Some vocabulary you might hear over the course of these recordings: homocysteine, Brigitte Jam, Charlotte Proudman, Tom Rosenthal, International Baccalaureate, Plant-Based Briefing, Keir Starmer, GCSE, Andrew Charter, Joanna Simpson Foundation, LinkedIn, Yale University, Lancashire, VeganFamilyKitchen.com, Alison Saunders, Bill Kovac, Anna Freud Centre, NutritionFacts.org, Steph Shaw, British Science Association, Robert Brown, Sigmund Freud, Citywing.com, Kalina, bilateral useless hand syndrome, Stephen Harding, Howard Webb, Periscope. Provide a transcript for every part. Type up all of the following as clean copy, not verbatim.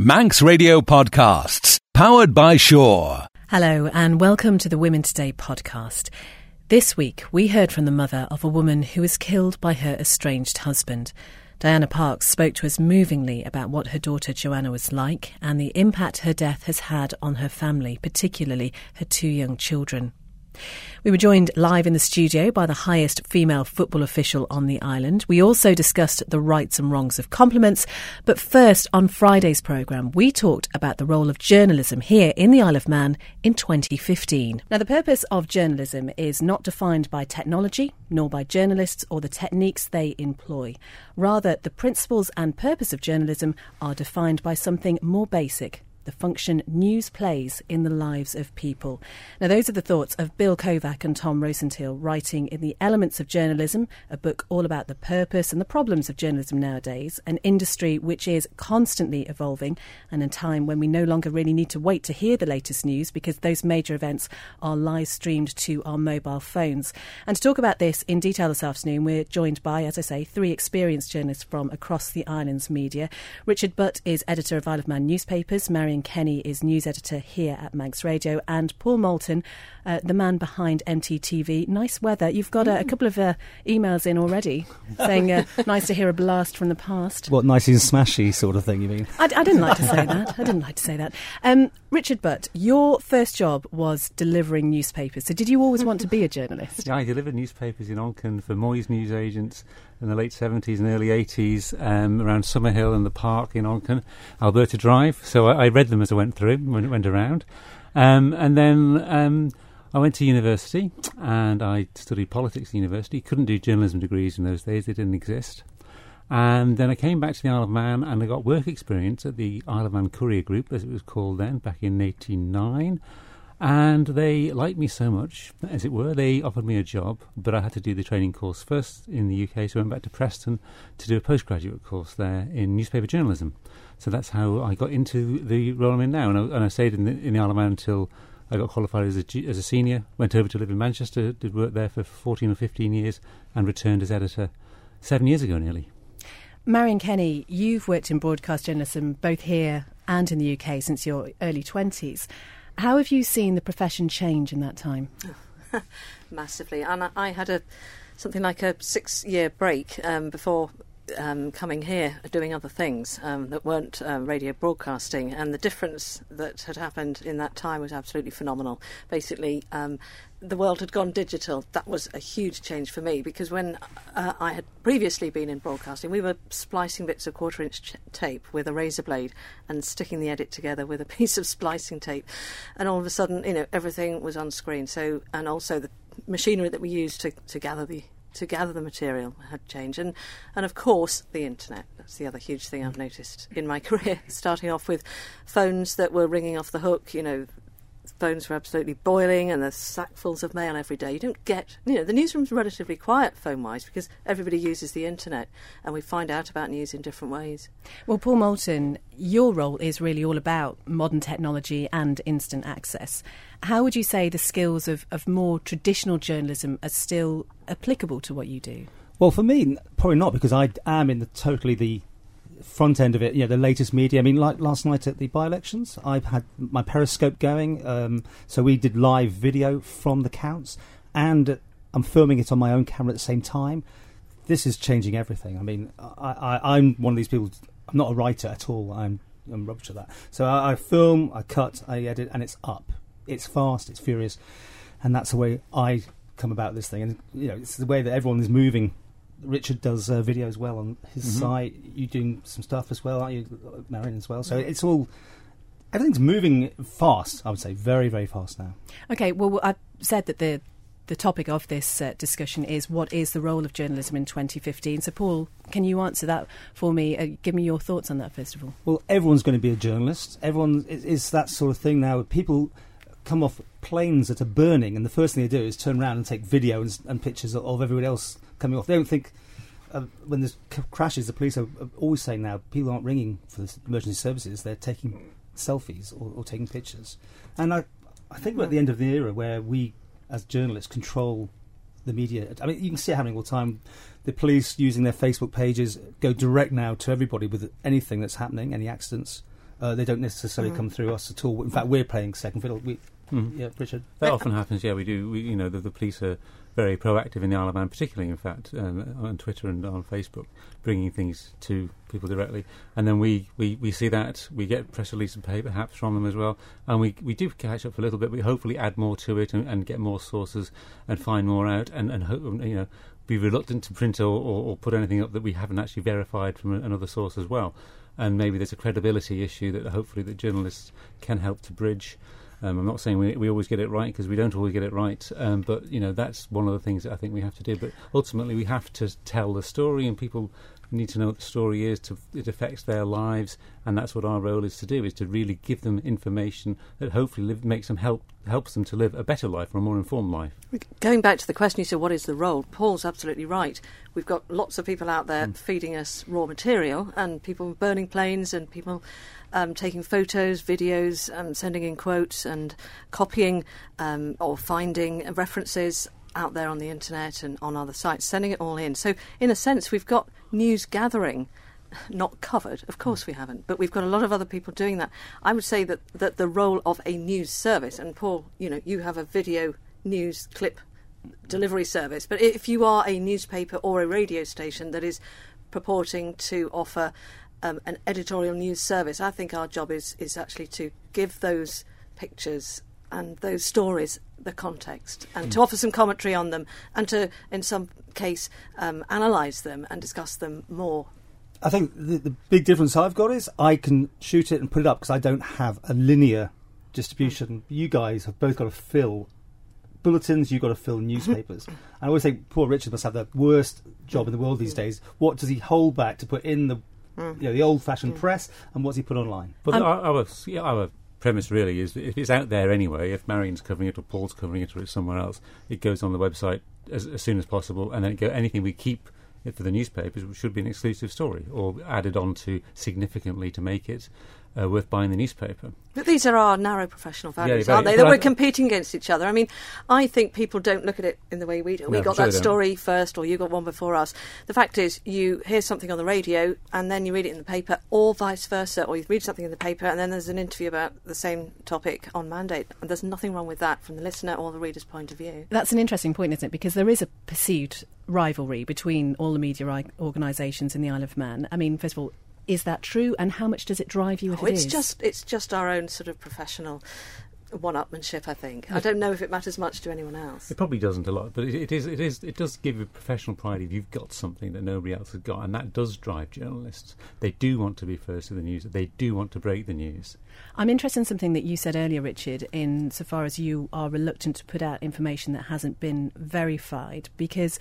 Manx Radio Podcasts, powered by Shaw. Hello and welcome to the Women Today podcast. This week we heard from the mother of a woman who was killed by her estranged husband. Diana Parks spoke to us movingly about what her daughter Joanna was like and the impact her death has had on her family, particularly her two young children. We were joined live in the studio by the highest female football official on the island. We also discussed the rights and wrongs of compliments. But first, on Friday's programme, we talked about the role of journalism here in the Isle of Man in 2015. Now, the purpose of journalism is not defined by technology, nor by journalists or the techniques they employ. Rather, the principles and purpose of journalism are defined by something more basic: the function news plays in the lives of people. Now, those are the thoughts of Bill Kovac and Tom Rosenthal, writing in The Elements of Journalism, a book all about the purpose and the problems of journalism nowadays, an industry which is constantly evolving and in time when we no longer really need to wait to hear the latest news because those major events are live streamed to our mobile phones. And to talk about this in detail this afternoon, we're joined by, as I say, three experienced journalists from across the island's media. Richard Butt is editor of Isle of Man newspapers, Marion Kenny is news editor here at Manx Radio, and Paul Moulton, the man behind MTTV. Nice weather. You've got a couple of emails in already saying nice to hear a blast from the past. What, nice and smashy sort of thing, you mean? I didn't like to say that. Richard Butt, your first job was delivering newspapers. So did you always want to be a journalist? Yeah, I delivered newspapers in Onken for Moyes Newsagents in the late 70s and early 80s, around Summerhill and the park in Onken, Alberta Drive. So I read them as I went through, went around. And then I went to university and I studied politics at university. Couldn't do journalism degrees in those days, they didn't exist. And then I came back to the Isle of Man and I got work experience at the Isle of Man Courier Group, as it was called then, back in 1989. And they liked me so much, as it were, they offered me a job, but I had to do the training course first in the UK, so I went back to Preston to do a postgraduate course there in newspaper journalism. So that's how I got into the role I'm in now, and I stayed in the Isle of Man until I got qualified as a senior, went over to live in Manchester, did work there for 14 or 15 years, and returned as editor 7 years ago nearly. Marion Kenny, you've worked in broadcast journalism both here and in the UK since your early 20s. How have you seen the profession change in that time? Massively. And I had something like a 6-year break before coming here, doing other things that weren't radio broadcasting. And the difference that had happened in that time was absolutely phenomenal. Basically, the world had gone digital. That was a huge change for me, because when I had previously been in broadcasting, we were splicing bits of quarter-inch tape with a razor blade and sticking the edit together with a piece of splicing tape. And all of a sudden, you know, everything was on screen. So, and also the machinery that we used to gather the material had changed. And of course, the internet. That's the other huge thing I've noticed in my career, starting off with phones that were ringing off the hook, you know, phones were absolutely boiling and there's sackfuls of mail every day. You don't get, you know, the newsroom's relatively quiet phone-wise because everybody uses the internet and we find out about news in different ways. Well, Paul Moulton, your role is really all about modern technology and instant access. How would you say the skills of more traditional journalism are still applicable to what you do? Well, for me, probably not, because I am in the front end of it, you know, the latest media. I mean, like last night at the by-elections, I've had my Periscope going, so we did live video from the counts, and I'm filming it on my own camera at the same time. This is changing everything. I mean, I'm one of these people, I'm not a writer at all, I'm rubbish at that. So I film, I cut, I edit, and it's up. It's fast, it's furious, and that's the way I come about this thing. And, you know, it's the way that everyone is moving. Richard does video as well on his site. You're doing some stuff as well, aren't you, Marion, as well? So it's all, everything's moving fast, I would say, very, very fast now. OK, well, I've said that the topic of this discussion is what is the role of journalism in 2015. So, Paul, can you answer that for me? Give me your thoughts on that, first of all. Well, everyone's going to be a journalist. Everyone is that sort of thing now. People come off planes that are burning and the first thing they do is turn around and take video and pictures of everybody else coming off. They don't think, when there's crashes, the police are always saying now, people aren't ringing for the emergency services, they're taking selfies or taking pictures. And I think we're at the end of the era where we, as journalists, control the media. I mean, you can see it happening all the time. The police, using their Facebook pages, go direct now to everybody with anything that's happening, any accidents. They don't necessarily come through us at all. In fact, we're playing second fiddle. Yeah, Richard. That often happens, yeah, we do. We, you know, the police are very proactive in the Isle of Man, particularly, in fact, on Twitter and on Facebook, bringing things to people directly. And then we see that, we get press release and paper perhaps from them as well. And we do catch up for a little bit. We hopefully add more to it and get more sources and find more out and hope, you know, be reluctant to print or put anything up that we haven't actually verified from another source as well. And maybe there's a credibility issue that hopefully the journalists can help to bridge. I'm not saying we always get it right, because we don't always get it right, but you know, that's one of the things that I think we have to do. But ultimately we have to tell the story, and people need to know what the story is. It affects their lives, and that's what our role is to do, is to really give them information that hopefully helps them to live a better life or a more informed life. Going back to the question you said, what is the role? Paul's absolutely right. We've got lots of people out there feeding us raw material, and people burning planes, and people taking photos, videos, sending in quotes and copying or finding references out there on the internet and on other sites, sending it all in. So in a sense, we've got news gathering not covered. Of course we haven't, but we've got a lot of other people doing that. I would say that the role of a news service, and Paul, you know, you have a video news clip delivery service, but if you are a newspaper or a radio station that is purporting to offer an editorial news service, I think our job is actually to give those pictures and those stories the context, and to offer some commentary on them, and to, in some case, analyse them and discuss them more. I think the big difference I've got is I can shoot it and put it up, because I don't have a linear distribution. You guys have both got to fill bulletins, you've got to fill newspapers. And I always think poor Richard must have the worst job in the world these days. What does he hold back to put in the you know, the old-fashioned press, and what's he put online? But our premise really is that if it's out there anyway, if Marion's covering it or Paul's covering it or it's somewhere else, it goes on the website as soon as possible, and then anything we keep for the newspapers should be an exclusive story or added on to significantly to make it worth buying the newspaper. But these are our narrow professional values, aren't they? That we're competing against each other. I mean, I think people don't look at it in the way we do. We got that story first, or you got one before us. The fact is, you hear something on the radio and then you read it in the paper, or vice versa, or you read something in the paper and then there's an interview about the same topic on Mandate. And there's nothing wrong with that from the listener or the reader's point of view. That's an interesting point, isn't it? Because there is a perceived rivalry between all the media organisations in the Isle of Man. I mean, first of all, is that true, and how much does it drive you if it is? It's just our own sort of professional one-upmanship, I think. I don't know if it matters much to anyone else. It probably doesn't a lot, but it does give you professional pride if you've got something that nobody else has got, and that does drive journalists. They do want to be first to the news. They do want to break the news. I'm interested in something that you said earlier, Richard, insofar as you are reluctant to put out information that hasn't been verified, because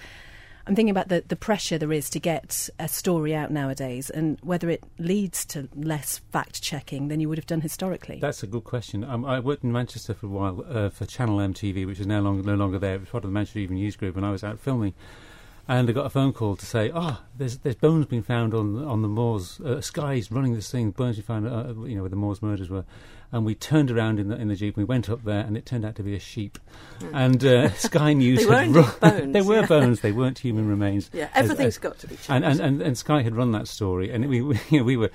I'm thinking about the pressure there is to get a story out nowadays, and whether it leads to less fact-checking than you would have done historically. That's a good question. I worked in Manchester for a while for Channel MTV, which is now no longer there. It was part of the Manchester Evening News Group, and I was out filming. And I got a phone call to say, there's bones being found on the moors. Sky's running this thing, bones being found, you know, where the moors murders were. And we turned around in the Jeep, and we went up there, and it turned out to be a sheep. And Sky News... They were bones, they weren't human remains. Yeah, everything's got to be changed. And Sky had run that story, and we were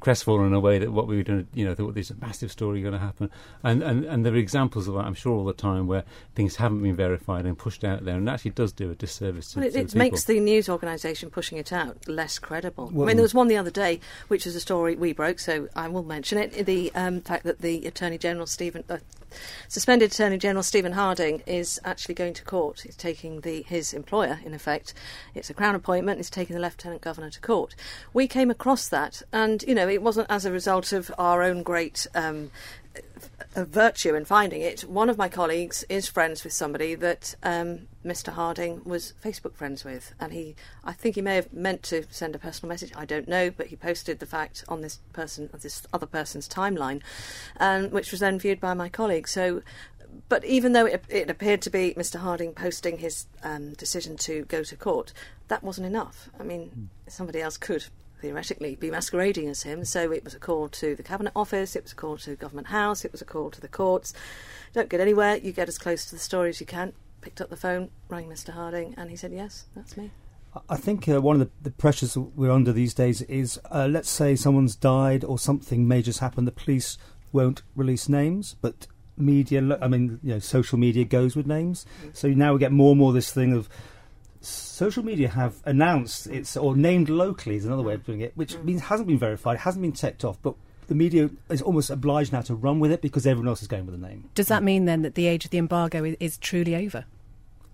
crestfallen in a way that what we were doing, you know, thought there's a massive story going to happen. And there are examples of that, I'm sure, all the time, where things haven't been verified and pushed out there, and actually does do a disservice. It makes the news organisation pushing it out less credible. Well, I mean, there was one the other day, which is a story we broke, so I will mention it. The fact that the suspended Attorney General Stephen Harding is actually going to court. He's taking his employer, in effect. It's a Crown appointment. He's taking the Lieutenant Governor to court. We came across that, and you know, it wasn't as a result of our own great virtue in finding it. One of my colleagues is friends with somebody that Mr. Harding was Facebook friends with, and I think he may have meant to send a personal message, I don't know, but he posted the fact on this other person's timeline, which was then viewed by my colleague. So, but even though it appeared to be Mr. Harding posting his decision to go to court, that wasn't enough. I mean, somebody else could theoretically be masquerading as him. So it was a call to the Cabinet Office, it was a call to Government House, it was a call to the courts. Don't get anywhere, you get as close to the story as you can. Picked up the phone, rang Mr. Harding, and he said, yes, that's me. I think one of the pressures we're under these days is, let's say someone's died or something major's happened, the police won't release names, but media, I mean, you know, social media goes with names. So now we get more and more this thing of social media have announced it's, or named locally is another way of doing it, which means hasn't been verified, hasn't been checked off, but the media is almost obliged now to run with it because everyone else is going with the name. Does that mean then that the age of the embargo is truly over?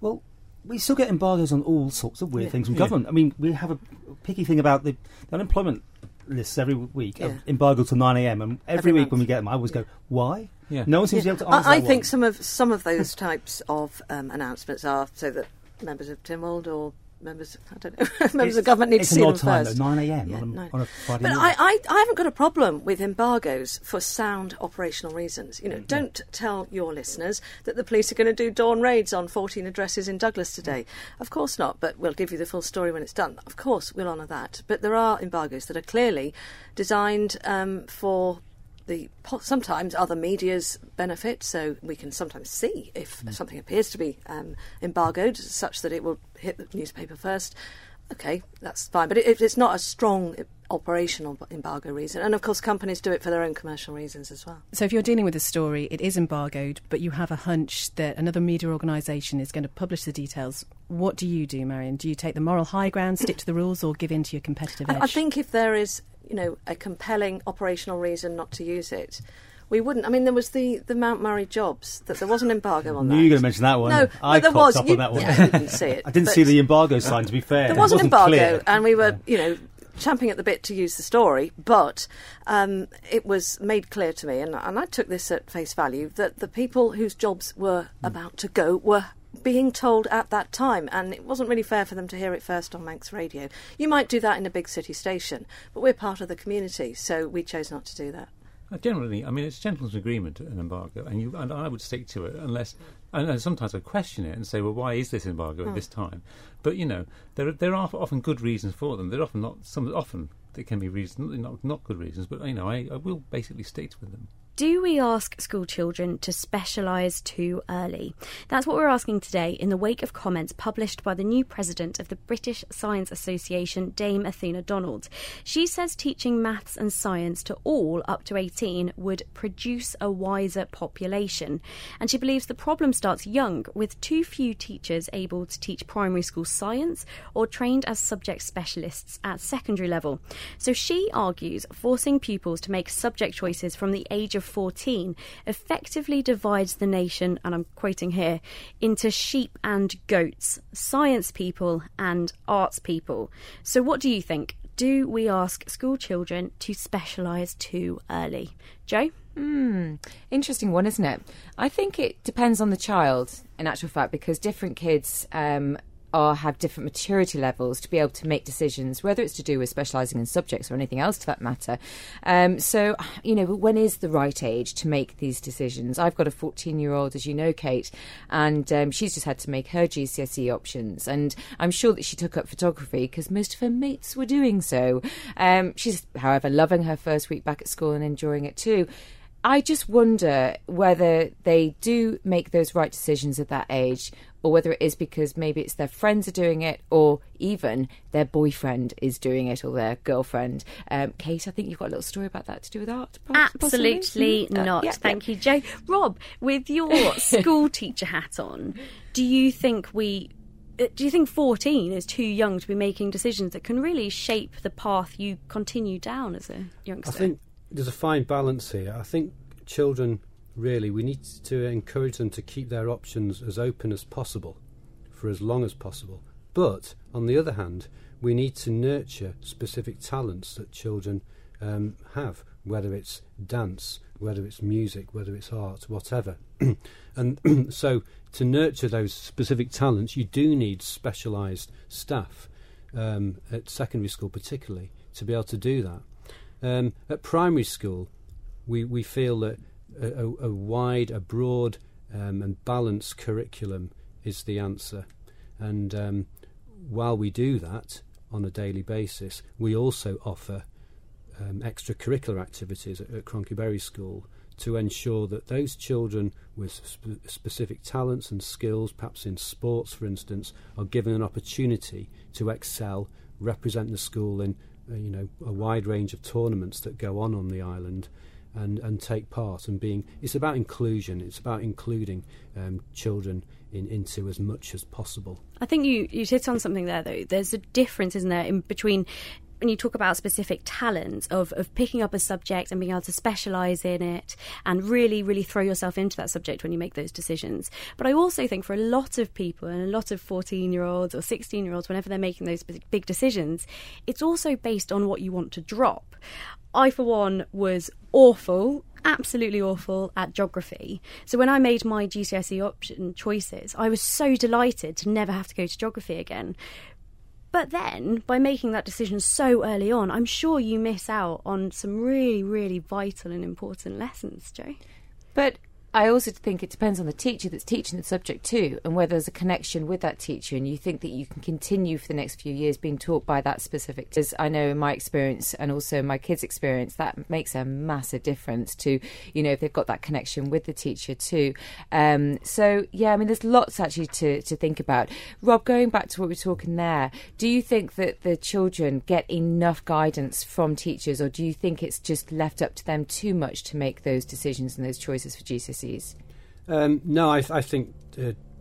Well, we still get embargoes on all sorts of weird things from government. I mean, we have a picky thing about the unemployment lists every week of embargoes till 9 a.m. and every week month. When we get them, I always go, why? Yeah. No one seems to be able to answer that. I think some of those types of announcements are so that members of Tynwald or members, I don't know, members of government need to see them first. It's an odd time, though, 9 a.m. On a Friday night. But I haven't got a problem with embargoes for sound operational reasons. You know, don't tell your listeners that the police are going to do dawn raids on 14 addresses in Douglas today. Of course not, but we'll give you the full story when it's done. Of course, we'll honour that. But there are embargoes that are clearly designed for the sometimes other media's benefit, so we can sometimes see if something appears to be embargoed such that it will hit the newspaper first. OK, that's fine. But it's not a strong operational embargo reason. And, of course, companies do it for their own commercial reasons as well. So if you're dealing with a story, it is embargoed, but you have a hunch that another media organisation is going to publish the details. What do you do, Marion? Do you take the moral high ground, stick to the rules, or give in to your competitive edge? I think if there is, you know, a compelling operational reason not to use it, we wouldn't. I mean, there was the Mount Murray jobs, that there was an embargo on that. You were going to mention that one. No, I there was. Up on that one. Yeah, you didn't see it. I didn't see the embargo sign, to be fair. There was an embargo, clear. And we were, you know, champing at the bit to use the story, but it was made clear to me, and I took this at face value, that the people whose jobs were about to go were being told at that time, and it wasn't really fair for them to hear it first on Manx Radio. You might do that in a big city station, but we're part of the community, so we chose not to do that. Generally, I mean, it's a gentleman's agreement, an embargo, and I would stick to it unless. And sometimes I question it and say, well, why is this embargo at this time? But, you know, there are often good reasons for them. They're often not. Often there can be reasons, not good reasons, but, you know, I will basically stick with them. Do we ask school children to specialise too early? That's what we're asking today in the wake of comments published by the new president of the British Science Association, Dame Athena Donald. She says teaching maths and science to all up to 18 would produce a wiser population. And she believes the problem starts young, with too few teachers able to teach primary school science or trained as subject specialists at secondary level. So she argues forcing pupils to make subject choices from the age of 14 effectively divides the nation, and I'm quoting here, into sheep and goats, science people and arts people. So what do you think? Do we ask school children to specialise too early? Jo? Interesting one, isn't it? I think it depends on the child, in actual fact, because different kids have different maturity levels to be able to make decisions, whether it's to do with specialising in subjects or anything else for that matter. So, you know, when is the right age to make these decisions? I've got a 14-year-old, as you know, Kate, and she's just had to make her GCSE options. And I'm sure that she took up photography because most of her mates were doing so. She's, however, loving her first week back at school and enjoying it too. I just wonder whether they do make those right decisions at that age, or whether it is because maybe it's their friends are doing it, or even their boyfriend is doing it, or their girlfriend. Kate, I think you've got a little story about that to do with art. Absolutely not. Thank you, Jo. Rob, with your school teacher hat on, do you think 14 is too young to be making decisions that can really shape the path you continue down as a youngster? I think there's a fine balance here. I think children, really, we need to encourage them to keep their options as open as possible for as long as possible. But, on the other hand, we need to nurture specific talents that children have, whether it's dance, whether it's music, whether it's art, whatever. And so, to nurture those specific talents, you do need specialised staff, at secondary school particularly, to be able to do that. At primary school, we feel that a broad and balanced curriculum is the answer. And while we do that on a daily basis, we also offer extracurricular activities at Cronky Berry School to ensure that those children with specific talents and skills, perhaps in sports, for instance, are given an opportunity to excel, represent the school in a wide range of tournaments that go on the island, and take part. And it's about inclusion. It's about including children into as much as possible. I think you hit on something there, though. There's a difference, isn't there, in between. When you talk about specific talents of picking up a subject and being able to specialise in it and really, really throw yourself into that subject when you make those decisions. But I also think for a lot of people and a lot of 14-year-olds or 16-year-olds, whenever they're making those big decisions, it's also based on what you want to drop. I, for one, was absolutely awful at geography. So when I made my GCSE option choices, I was so delighted to never have to go to geography again. But then, by making that decision so early on, I'm sure you miss out on some really, really vital and important lessons, Jo. But I also think it depends on the teacher that's teaching the subject too, and whether there's a connection with that teacher and you think that you can continue for the next few years being taught by that specific teacher. As I know in my experience and also my kids' experience, that makes a massive difference to, if they've got that connection with the teacher too. There's lots actually to think about. Rob, going back to what we were talking there, do you think that the children get enough guidance from teachers, or do you think it's just left up to them too much to make those decisions and those choices for GCSE? No, I think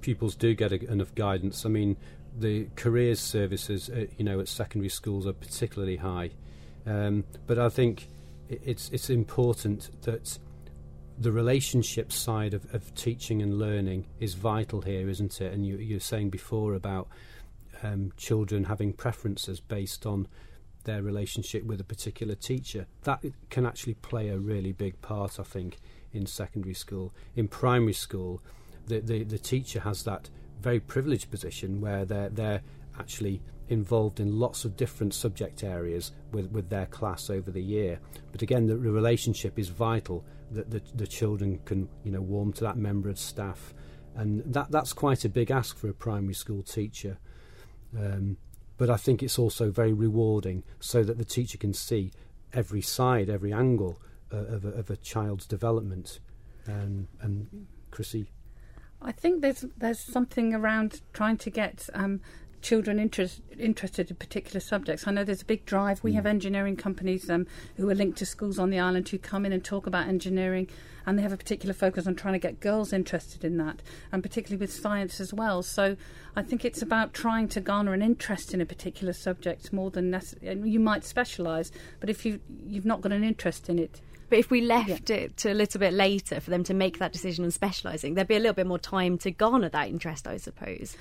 pupils do get enough guidance. I mean, the careers services, at secondary schools are particularly high. But I think it's important that the relationship side of teaching and learning is vital here, isn't it? And you were saying before about children having preferences based on their relationship with a particular teacher. That can actually play a really big part, I think, in secondary school. In primary school, the teacher has that very privileged position where they're actually involved in lots of different subject areas with their class over the year. But again, the relationship is vital, that the children can warm to that member of staff, and that's quite a big ask for a primary school teacher. But I think it's also very rewarding, so that the teacher can see every side, every angle of a child's development. And Chrissy? I think there's something around trying to get children interested in particular subjects. I know there's a big drive. We have engineering companies who are linked to schools on the island who come in and talk about engineering, and they have a particular focus on trying to get girls interested in that, and particularly with science as well. So I think it's about trying to garner an interest in a particular subject more than necessary. You might specialise, but if you've not got an interest in it. But if we left it to a little bit later for them to make that decision on specialising, there'd be a little bit more time to garner that interest, I suppose.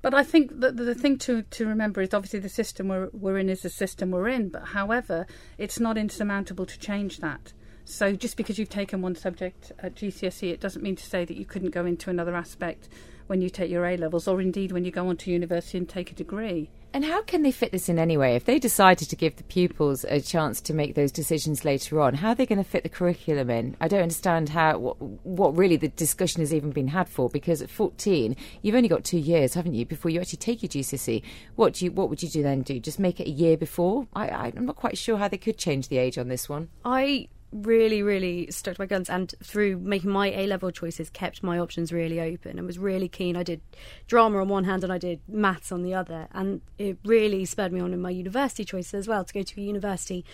But I think that the thing to remember is obviously the system we're in is the system we're in. But however, it's not insurmountable to change that. So just because you've taken one subject at GCSE, it doesn't mean to say that you couldn't go into another aspect when you take your A-levels, or indeed when you go on to university and take a degree. And how can they fit this in anyway? If they decided to give the pupils a chance to make those decisions later on, how are they going to fit the curriculum in? I don't understand what really the discussion has even been had for, because at 14, you've only got 2 years, haven't you, before you actually take your GCSE. What would you do then? Just make it a year before? I'm not quite sure how they could change the age on this one. I really, really stuck to my guns, and through making my A-level choices, kept my options really open and was really keen. I did drama on one hand and I did maths on the other, and it really spurred me on in my university choices as well, to go to a university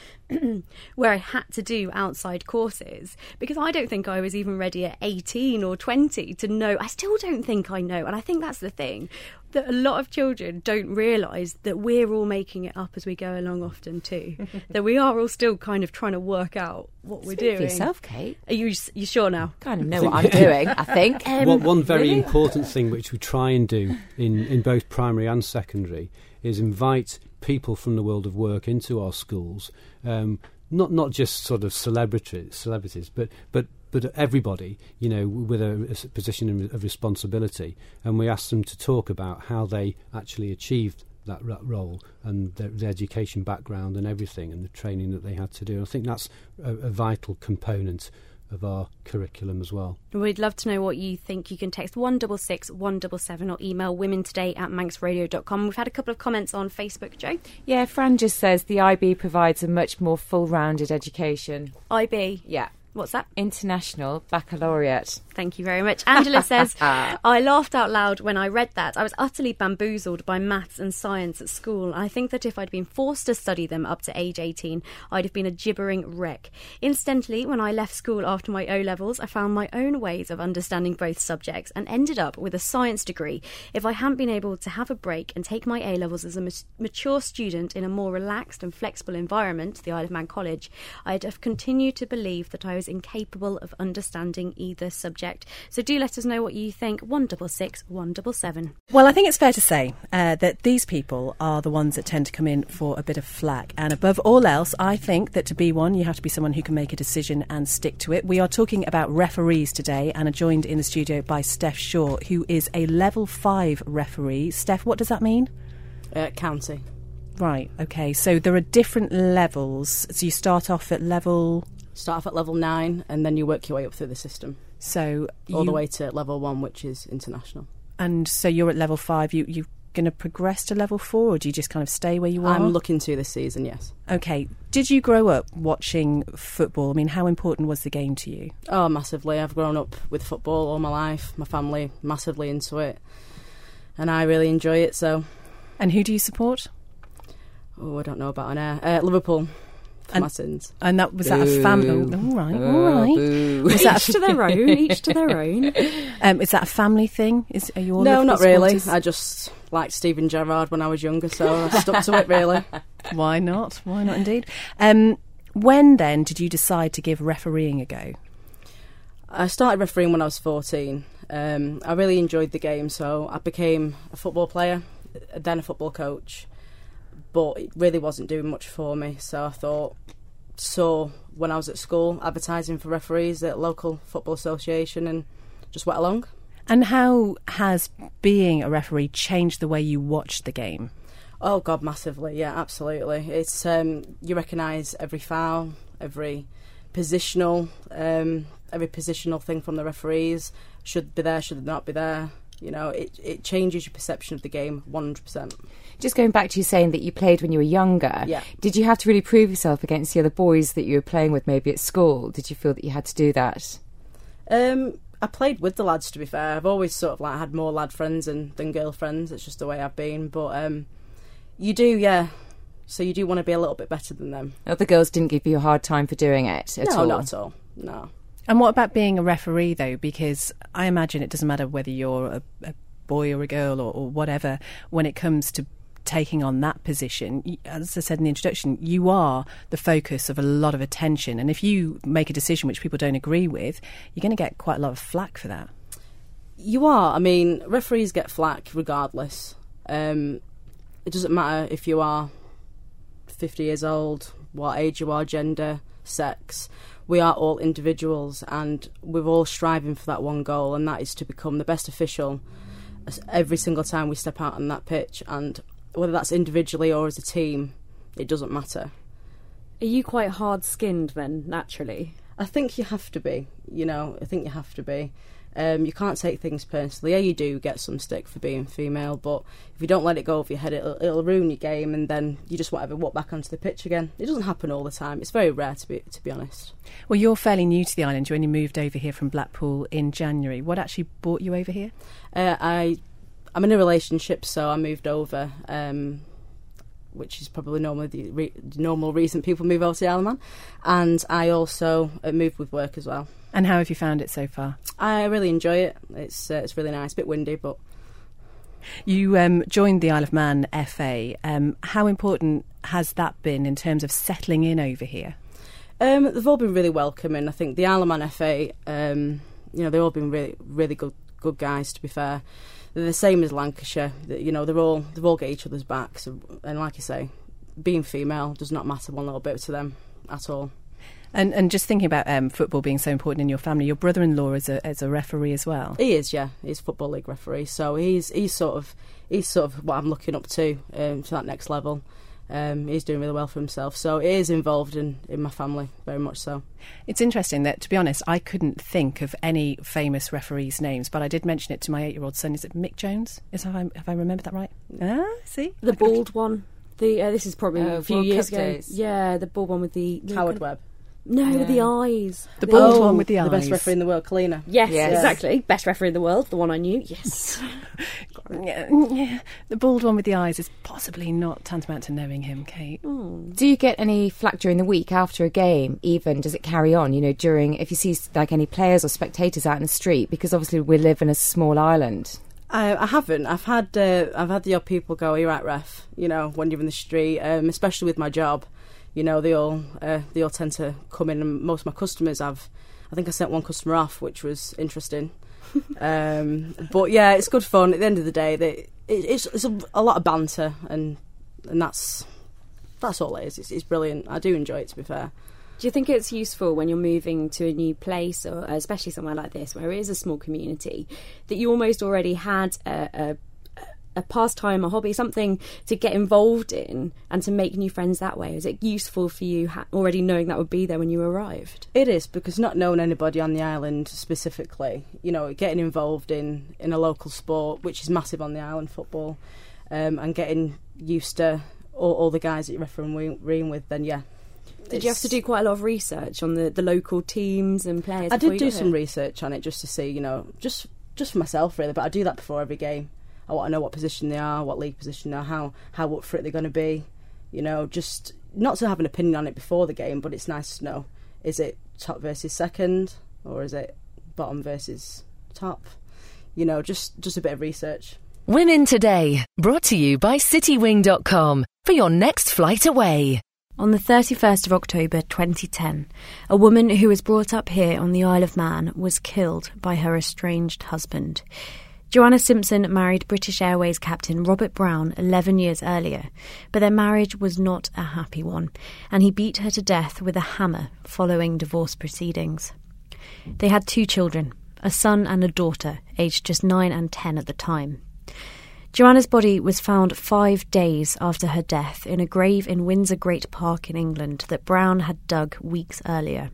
where I had to do outside courses, because I don't think I was even ready at 18 or 20 to know. I still don't think I know, and I think that's the thing, that a lot of children don't realise that we're all making it up as we go along often too, that we are all still kind of trying to work out what we're doing. Speak for yourself, Kate. Are you sure now? Kind of know what I'm doing, I think. One very important thing which we try and do in both primary and secondary is invite people from the world of work into our schools, not just sort of celebrities, but everybody, with a position of responsibility, and we asked them to talk about how they actually achieved that role and their education background and everything, and the training that they had to do. And I think that's a vital component of our curriculum as well. We'd love to know what you think. You can text 166 177 or email womentoday@manxradio.com. We've had a couple of comments on Facebook, Joe. Yeah, Fran just says the IB provides a much more full-rounded education. IB? Yeah. What's that? International Baccalaureate. Thank you very much. Angela says, I laughed out loud when I read that. I was utterly bamboozled by maths and science at school. I think that if I'd been forced to study them up to age 18, I'd have been a gibbering wreck. Incidentally, when I left school after my O-levels, I found my own ways of understanding both subjects and ended up with a science degree. If I hadn't been able to have a break and take my A-levels as a mature student in a more relaxed and flexible environment, the Isle of Man College, I'd have continued to believe that I was incapable of understanding either subject. So do let us know what you think. 166 177. Well, I think it's fair to say that these people are the ones that tend to come in for a bit of flack, and above all else I think that to be one you have to be someone who can make a decision and stick to it. We are talking about referees today and are joined in the studio by Steph Shaw, who is a level 5 referee. Steph, what does that mean? County. Right, okay, so there are different levels. So you start off at level 9 and then you work your way up through the system. So all the way to level 1, which is international. And so you're at level 5, you're going to progress to level 4, or do you just kind of stay where you are? I'm looking to this season, yes. Okay. Did you grow up watching football? I mean, how important was the game to you? Oh, massively. I've grown up with football all my life. My family massively into it and I really enjoy it, so... And who do you support? Oh, I don't know about on air. Liverpool. And that was boo. That a family? All right. Was that each to their own? Each to their own. Is that a family thing? Are you all? No, not really. Supporters? I just liked Steven Gerrard when I was younger, so I stuck to it. Really. Why not? Why not? Indeed. When then did you decide to give refereeing a go? I started refereeing when I was 14. I really enjoyed the game, so I became a football player, then a football coach. But it really wasn't doing much for me, so I thought, so when I was at school, advertising for referees at local football association, and just went along. And how has being a referee changed the way you watch the game? Oh God, massively, yeah, absolutely. It's you recognise every foul, every positional thing from the referees. Should be there, should not be there. You know, it changes your perception of the game 100%. Just going back to you saying that you played when you were younger, yeah. Did you have to really prove yourself against the other boys that you were playing with maybe at school? Did you feel that you had to do that? I played with the lads, to be fair. I've always sort of like had more lad friends than girlfriends. It's just the way I've been. But you do, yeah. So you do want to be a little bit better than them. The girls didn't give you a hard time for doing it at all? No, not at all, no. And what about being a referee, though? Because I imagine it doesn't matter whether you're a boy or a girl or whatever, when it comes to taking on that position, as I said in the introduction, you are the focus of a lot of attention. And if you make a decision which people don't agree with, you're going to get quite a lot of flack for that. You are. I mean, referees get flack regardless. It doesn't matter if you are 50 years old, what age you are, gender, sex. We are all individuals and we're all striving for that one goal, and that is to become the best official every single time we step out on that pitch. And whether that's individually or as a team, it doesn't matter. Are you quite hard-skinned then, naturally? I think you have to be, you know, I think you have to be. You can't take things personally. Yeah, you do get some stick for being female, but if you don't let it go over your head, it'll ruin your game, and then you just whatever walk back onto the pitch again. It doesn't happen all the time. It's very rare, to be honest. Well, you're fairly new to the island. You only moved over here from Blackpool in January. What actually brought you over here? I'm in a relationship, so I moved over, which is probably normally the normal reason people move over to the Isle of Man. And I also moved with work as well. And how have you found it so far? I really enjoy it. It's really nice. A bit windy, but... You joined the Isle of Man FA. How important has that been in terms of settling in over here? They've all been really welcoming. I think the Isle of Man FA, you know, they've all been really, really good guys, to be fair. They're the same as Lancashire. You know, they've all got each other's backs. So, and like you say, being female does not matter one little bit to them at all. And just thinking about football being so important in your family, your brother-in-law is a referee as well. He is, yeah. He's a football league referee, so he's sort of what I'm looking up to that next level. He's doing really well for himself, so he is involved in my family, very much so. It's interesting that, to be honest, I couldn't think of any famous referees' names, but I did mention it to my 8-year-old son. Is it Mick Jones? Have I remembered that right? Ah, see? The bald one. This is probably a few years ago. Days. Yeah, the bald one with the... Howard Webb. No, yeah. The eyes. The bald one with the eyes. The best referee in the world, Kalina. Yes, exactly. Best referee in the world, the one I knew. Yes. Yeah. The bald one with the eyes is possibly not tantamount to knowing him, Kate. Mm. Do you get any flack during the week after a game, even? Does it carry on, during, if you see like any players or spectators out in the street? Because obviously we live in a small island. I haven't. I've had the odd people go, "You're at ref," when you're in the street, especially with my job. They all tend to come in, and most of my customers have. I think I sent one customer off, which was interesting. But yeah, it's good fun. At the end of the day, it's a lot of banter, and that's all it is. It's brilliant. I do enjoy it, to be fair. Do you think it's useful when you're moving to a new place, or especially somewhere like this where it is a small community, that you almost already had a pastime, a hobby, something to get involved in and to make new friends that way? Is it useful for you already knowing that would be there when you arrived? It is, because not knowing anybody on the island specifically, getting involved in a local sport, which is massive on the island, football, and getting used to all the guys that you're refereeing with, then yeah. Did you have to do quite a lot of research on the local teams and players? I did do some research on it just to see, just for myself really, but I do that before every game. I want to know what position they are, what league position they are, how up for it they're going to be, just not to have an opinion on it before the game, but it's nice to know, is it top versus second, or is it bottom versus top? Just a bit of research. Women Today, brought to you by Citywing.com, for your next flight away. On the 31st of October 2010, a woman who was brought up here on the Isle of Man was killed by her estranged husband. Joanna Simpson married British Airways captain Robert Brown 11 years earlier, but their marriage was not a happy one, and he beat her to death with a hammer following divorce proceedings. They had 2 children, a son and a daughter, aged just 9 and 10 at the time. Joanna's body was found 5 days after her death in a grave in Windsor Great Park in England that Brown had dug weeks earlier.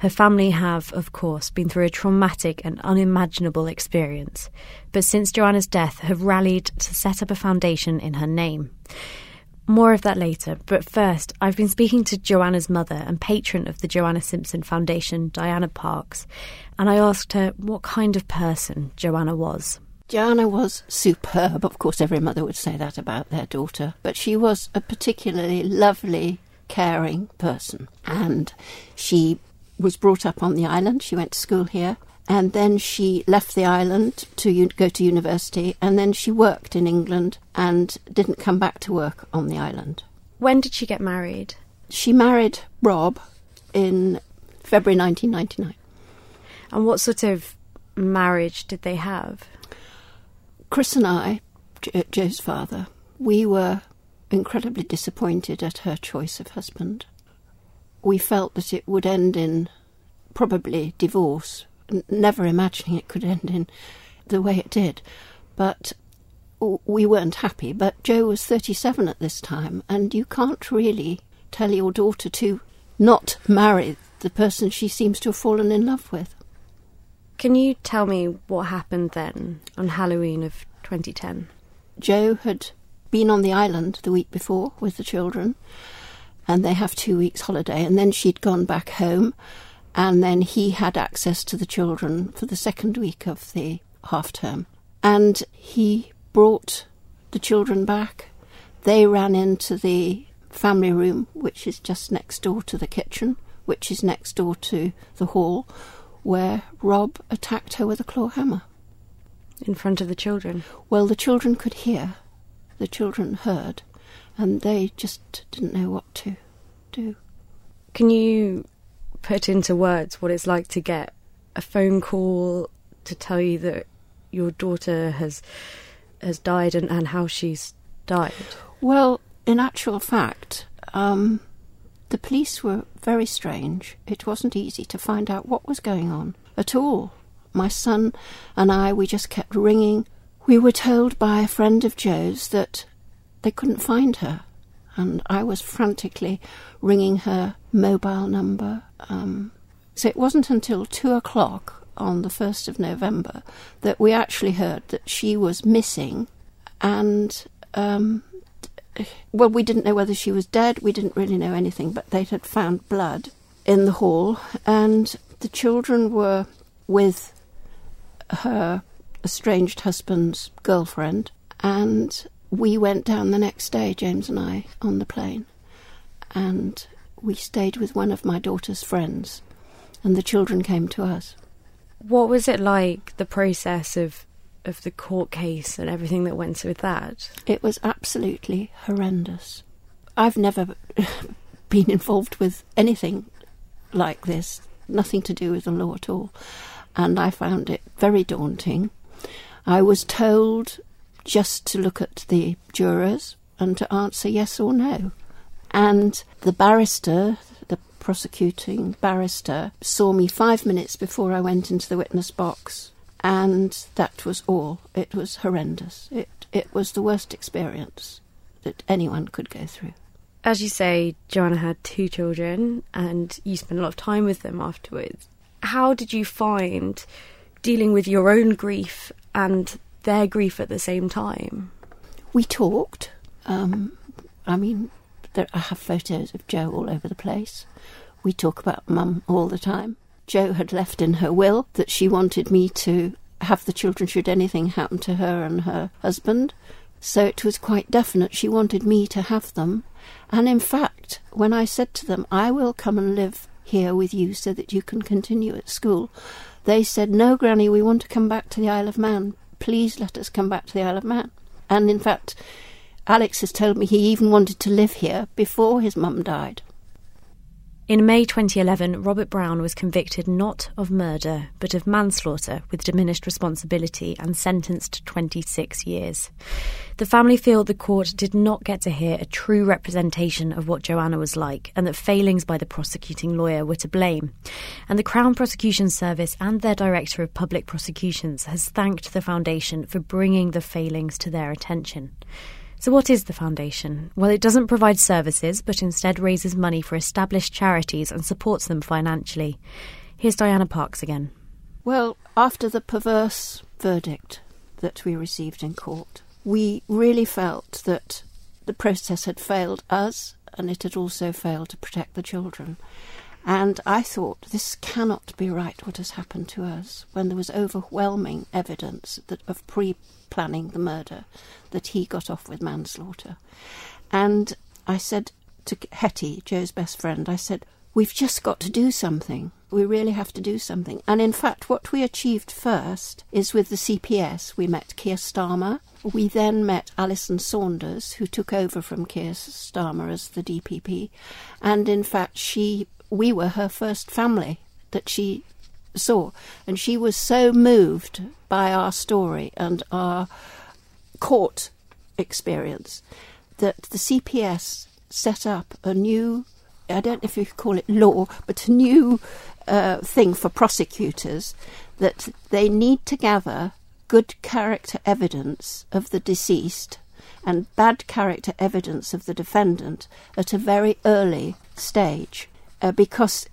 Her family have, of course, been through a traumatic and unimaginable experience, but since Joanna's death have rallied to set up a foundation in her name. More of that later, but first, I've been speaking to Joanna's mother and patron of the Joanna Simpson Foundation, Diana Parks, and I asked her what kind of person Joanna was. Joanna was superb. Of course, every mother would say that about their daughter. But she was a particularly lovely, caring person. And she was brought up on the island. She went to school here. And then she left the island to go to university. And then she worked in England and didn't come back to work on the island. When did she get married? She married Rob in February 1999. And what sort of marriage did they have? Chris and I, Joe's father, we were incredibly disappointed at her choice of husband. We felt that it would end in probably divorce, never imagining it could end in the way it did. But we weren't happy. But Joe was 37 at this time, and you can't really tell your daughter to not marry the person she seems to have fallen in love with. Can you tell me what happened then on Halloween of 2010? Joe had been on the island the week before with the children, and they have 2 weeks holiday, and then she'd gone back home, and then he had access to the children for the second week of the half term. And he brought the children back. They ran into the family room, which is just next door to the kitchen, which is next door to the hall, where Rob attacked her with a claw hammer. In front of the children? Well, the children could hear. The children heard. And they just didn't know what to do. Can you put into words what it's like to get a phone call to tell you that your daughter has died and how she's died? Well, in actual fact, the police were very strange. It wasn't easy to find out what was going on at all. My son and I, we just kept ringing. We were told by a friend of Joe's that they couldn't find her. and I was frantically ringing her mobile number. So it wasn't until 2:00 on the 1st of November that we actually heard that she was missing, and well, we didn't know whether she was dead, we didn't really know anything, but they had found blood in the hall, and the children were with her estranged husband's girlfriend, and we went down the next day, James and I, on the plane, and we stayed with one of my daughter's friends, and the children came to us. What was it like, the process of the court case and everything that went with that? It was absolutely horrendous. I've never been involved with anything like this, nothing to do with the law at all, and I found it very daunting. I was told just to look at the jurors and to answer yes or no. And the barrister, the prosecuting barrister, saw me 5 minutes before I went into the witness box, and that was all. It was horrendous. It was the worst experience that anyone could go through. As you say, Joanna had 2 children, and you spent a lot of time with them afterwards. How did you find dealing with your own grief and their grief at the same time? We talked. I have photos of Jo all over the place. We talk about Mum all the time. Jo had left in her will that she wanted me to have the children should anything happen to her and her husband. So it was quite definite. She wanted me to have them. And in fact, when I said to them, I will come and live here with you so that you can continue at school, they said, no, Granny, we want to come back to the Isle of Man. Please let us come back to the Isle of Man. And in fact, Alex has told me he even wanted to live here before his mum died. In May 2011, Robert Brown was convicted not of murder, but of manslaughter with diminished responsibility and sentenced to 26 years. The family feel the court did not get to hear a true representation of what Joanna was like, and that failings by the prosecuting lawyer were to blame. And the Crown Prosecution Service and their Director of Public Prosecutions has thanked the Foundation for bringing the failings to their attention. So what is the Foundation? Well, it doesn't provide services, but instead raises money for established charities and supports them financially. Here's Diana Parks again. Well, after the perverse verdict that we received in court, we really felt that the process had failed us, and it had also failed to protect the children. And I thought, this cannot be right, what has happened to us, when there was overwhelming evidence that of pre-planning the murder, that he got off with manslaughter. And I said to Hetty, Jo's best friend, I said, we've just got to do something. We really have to do something. And in fact, what we achieved first is with the CPS. We met Keir Starmer. We then met Alison Saunders, who took over from Keir Starmer as the DPP. And in fact, we were her first family that she saw, and she was so moved by our story and our court experience that the CPS set up a new, I don't know if you could call it law, but a new thing for prosecutors, that they need to gather good character evidence of the deceased and bad character evidence of the defendant at a very early stage. Because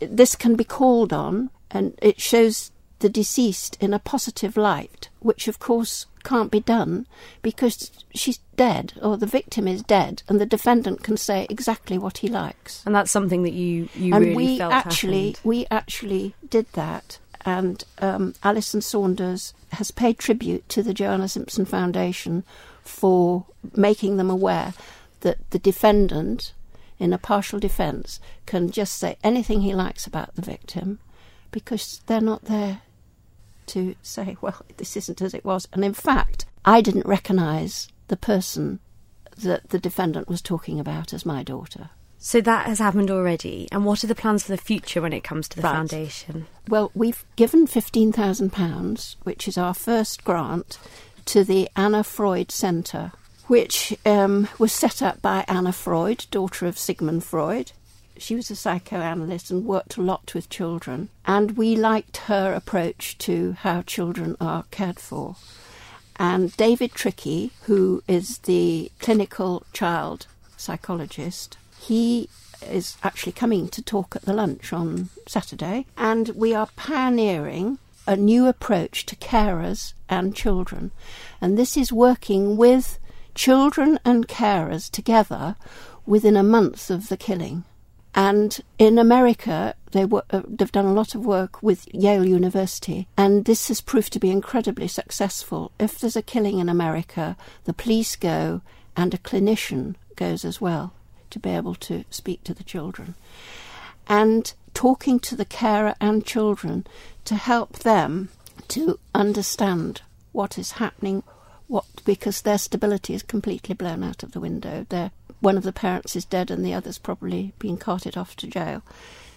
this can be called on, and it shows the deceased in a positive light, which of course can't be done because she's dead, or the victim is dead, and the defendant can say exactly what he likes. And that's something that you and really felt happened. We actually did that, and Alison Saunders has paid tribute to the Joanna Simpson Foundation for making them aware that the defendant, in a partial defence, can just say anything he likes about the victim, because they're not there to say, well, this isn't as it was. And in fact, I didn't recognise the person that the defendant was talking about as my daughter. So that has happened already. And what are the plans for the future when it comes to the Foundation? Well, we've given £15,000, which is our first grant, to the Anna Freud Centre, which was set up by Anna Freud, daughter of Sigmund Freud. She was a psychoanalyst and worked a lot with children. And we liked her approach to how children are cared for. And David Trickey, who is the clinical child psychologist. He is actually coming to talk at the lunch on Saturday, and we are pioneering a new approach to carers and children. And this is working with children and carers together within a month of the killing. And in America, they've done a lot of work with Yale University, and this has proved to be incredibly successful. If there's a killing in America, the police go and a clinician goes as well to be able to speak to the children. And talking to the carer and children to help them to understand what is happening, because their stability is completely blown out of the window. One of the parents is dead and the other's probably been carted off to jail.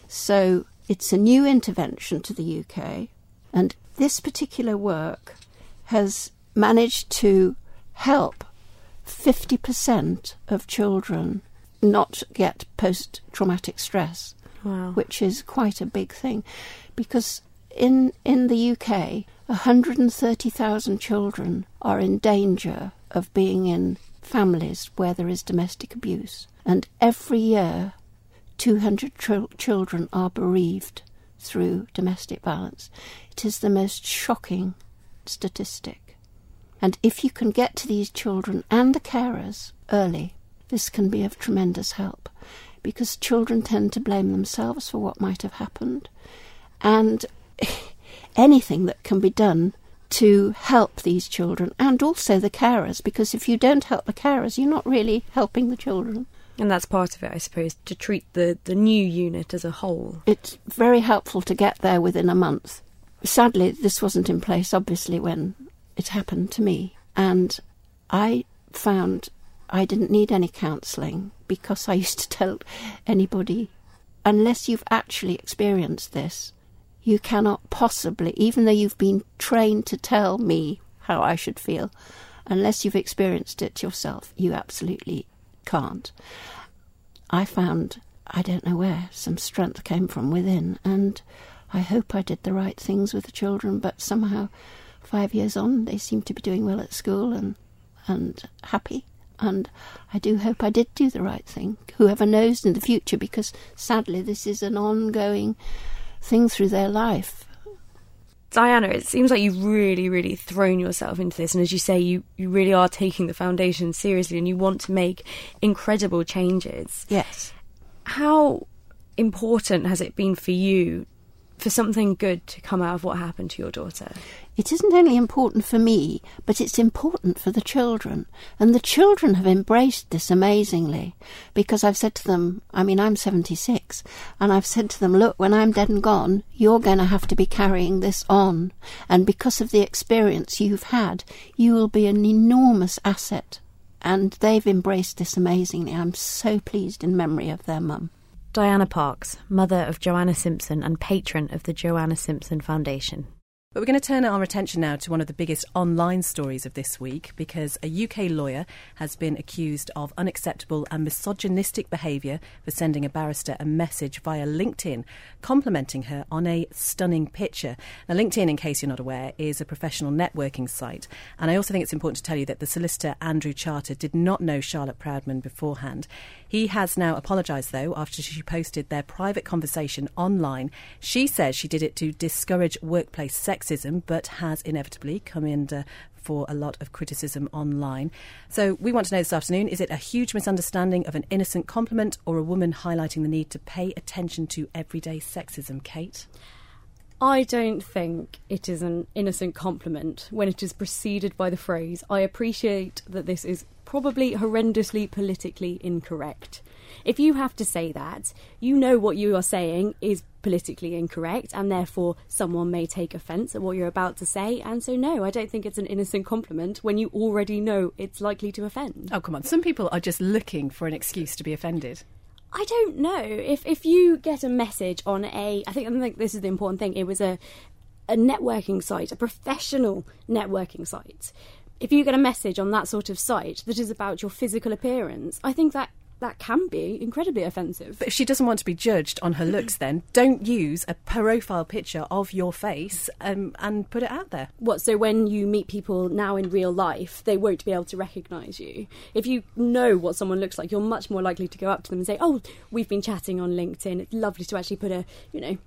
So it's a new intervention to the UK. And this particular work has managed to help 50% of children not get post-traumatic stress, wow, which is quite a big thing. Because in the UK, 130,000 children are in danger of being in families where there is domestic abuse, and every year 200 children are bereaved through domestic violence. It is the most shocking statistic, and if you can get to these children and the carers early, this can be of tremendous help, because children tend to blame themselves for what might have happened, and anything that can be done to help these children and also the carers, because if you don't help the carers, you're not really helping the children. And that's part of it, I suppose, to treat the new unit as a whole. It's very helpful to get there within a month. Sadly, this wasn't in place, obviously, when it happened to me. And I found I didn't need any counselling, because I used to tell anybody, unless you've actually experienced this, you cannot possibly, even though you've been trained to tell me how I should feel, unless you've experienced it yourself, you absolutely can't. I found, I don't know where, some strength came from within, and I hope I did the right things with the children, but somehow 5 years on, they seem to be doing well at school and happy. And I do hope I did do the right thing, whoever knows in the future, because sadly this is an ongoing thing through their life. Diana, it seems like you've really, really thrown yourself into this, and as you say, you really are taking the foundation seriously and you want to make incredible changes. Yes. How important has it been for you for something good to come out of what happened to your daughter? It isn't only important for me, but it's important for the children. And the children have embraced this amazingly, because I've said to them, I mean, I'm 76, and I've said to them, look, when I'm dead and gone, you're going to have to be carrying this on. And because of the experience you've had, you will be an enormous asset. And they've embraced this amazingly. I'm so pleased in memory of their mum. Diana Parks, mother of Joanna Simpson and patron of the Joanna Simpson Foundation. But we're going to turn our attention now to one of the biggest online stories of this week, because a UK lawyer has been accused of unacceptable and misogynistic behaviour for sending a barrister a message via LinkedIn, complimenting her on a stunning picture. Now, LinkedIn, in case you're not aware, is a professional networking site. And I also think it's important to tell you that the solicitor, Andrew Charter, did not know Charlotte Proudman beforehand. He has now apologised, though, after she posted their private conversation online. She says she did it to discourage workplace sexism, but has inevitably come under for a lot of criticism online. So we want to know this afternoon, is it a huge misunderstanding of an innocent compliment, or a woman highlighting the need to pay attention to everyday sexism, Kate? I don't think it is an innocent compliment when it is preceded by the phrase, I appreciate that this is probably horrendously politically incorrect. If you have to say that, you know what you are saying is politically incorrect, and therefore someone may take offence at what you're about to say, and so no, I don't think it's an innocent compliment when you already know it's likely to offend. Oh, come on, some people are just looking for an excuse to be offended. I don't know. If you get a message on I think this is the important thing, it was a networking site, a professional networking site. If you get a message on that sort of site that is about your physical appearance, I think that that can be incredibly offensive. But if she doesn't want to be judged on her looks, then don't use a profile picture of your face and put it out there. What, so when you meet people now in real life, they won't be able to recognise you? If you know what someone looks like, you're much more likely to go up to them and say, oh, we've been chatting on LinkedIn. It's lovely to actually put a, you know,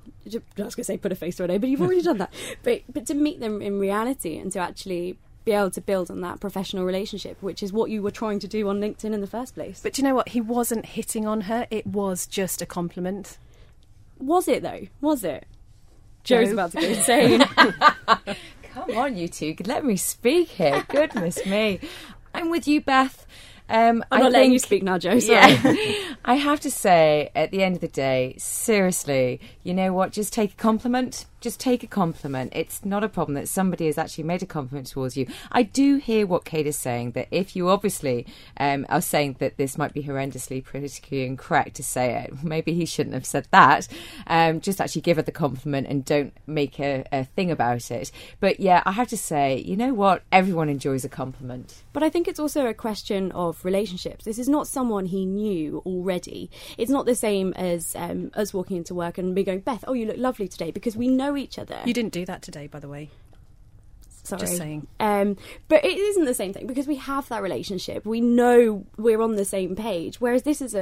I was going to say put a face to a name, but you've already done that. But to meet them in reality and to actually be able to build on that professional relationship, which is what you were trying to do on LinkedIn in the first place. But do you know what? He wasn't hitting on her. It was just a compliment. Was it, though? Was it? Joe's about to go insane. Come on, you two. Let me speak here. Goodness me. I'm with you, Beth. I'm not letting you speak now, Joe, sorry. Yeah. I have to say, at the end of the day, seriously, you know what, just take a compliment. Just take a compliment. It's not a problem that somebody has actually made a compliment towards you. I do hear what Kate is saying, that if you obviously are saying that this might be horrendously politically incorrect to say it, maybe he shouldn't have said that. Just actually give her the compliment and don't make a thing about it. But yeah, I have to say, you know what, everyone enjoys a compliment. But I think it's also a question of relationships. This is not someone he knew already. It's not the same as us walking into work and me going, Beth, oh, you look lovely today, because we know each other. You didn't do that today, by the way. Sorry. Just saying. But it isn't the same thing because we have that relationship. We know we're on the same page, whereas this is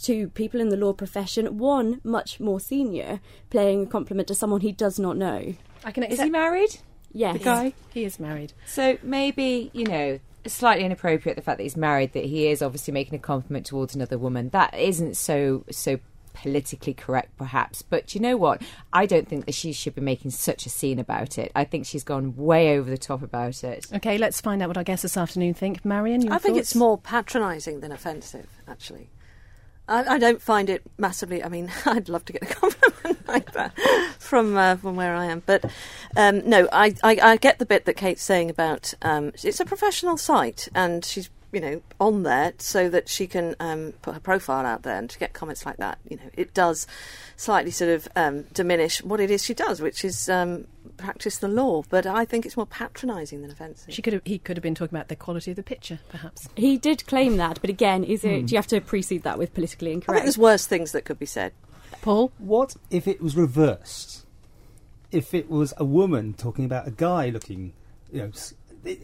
two people in the law profession, one much more senior, playing a compliment to someone he does not know. Is he married? Yes. The guy? He is married. So maybe, you know, slightly inappropriate, the fact that he's married, that he is obviously making a compliment towards another woman. That isn't so politically correct, perhaps. But you know what? I don't think that she should be making such a scene about it. I think she's gone way over the top about it. OK, let's find out what our guests this afternoon think. Marion, your thoughts? I think it's more patronising than offensive, actually. I don't find it massively... I mean, I'd love to get a compliment like that from where I am. But no, I get the bit that Kate's saying about... it's a professional site and she's, you know, on there so that she can put her profile out there, and to get comments like that, you know, it does slightly sort of diminish what it is she does, which is practice the law. But I think it's more patronising than offensive. He could have been talking about the quality of the picture, perhaps. He did claim that, but again, do you have to precede that with politically incorrect? I think there's worse things that could be said. Paul? What if it was reversed? If it was a woman talking about a guy looking, you know,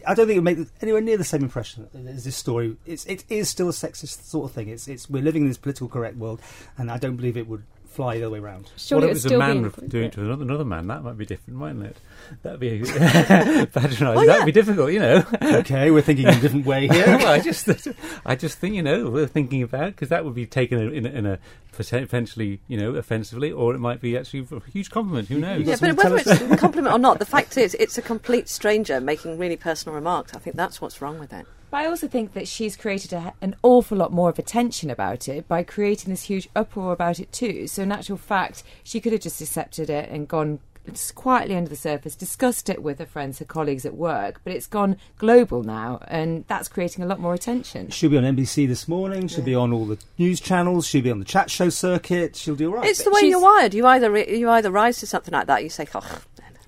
I don't think it would make anywhere near the same impression as this story. It is still a sexist sort of thing. We're living in this political correct world, and I don't believe it would fly the other way around. Surely what if it was a man doing it to another man? That might be different, mightn't it? That'd be patronising. Oh, yeah. That'd be difficult, you know. Okay, we're thinking in a different way here. Well, I just think, you know, we're thinking about, because that would be taken in a potentially, you know, offensively, or it might be actually a huge compliment. Who knows? Yeah, but whether it's a compliment or not, the fact is, it's a complete stranger making really personal remarks. I think that's what's wrong with it. But I also think that she's created an awful lot more of attention about it by creating this huge uproar about it too. So in actual fact, she could have just accepted it and gone quietly under the surface, discussed it with her friends, her colleagues at work, but it's gone global now, and that's creating a lot more attention. She'll be on NBC this morning, she'll be on all the news channels, she'll be on the chat show circuit, she'll do all right. It's the way you're wired. You either rise to something like that, you say, oh,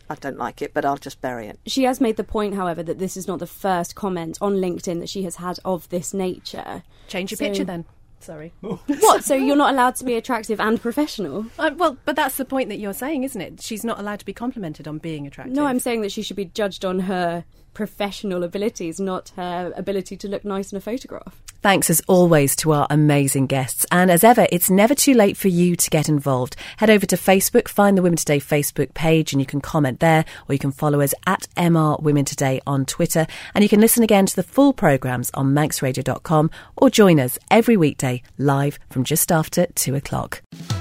I don't like it, but I'll just bury it. She has made the point, however, that this is not the first comment on LinkedIn that she has had of this nature. Change your picture then. Sorry. What? So you're not allowed to be attractive and professional? Well, but that's the point that you're saying, isn't it? She's not allowed to be complimented on being attractive. No, I'm saying that she should be judged on her professional abilities, not her ability to look nice in a photograph. Thanks as always to our amazing guests, and as ever, it's never too late for you to get involved. Head over to Facebook, find the Women Today Facebook page, and you can comment there, or you can follow us at MR Women Today on Twitter, and you can listen again to the full programmes on manxradio.com, or join us every weekday live from just after 2:00.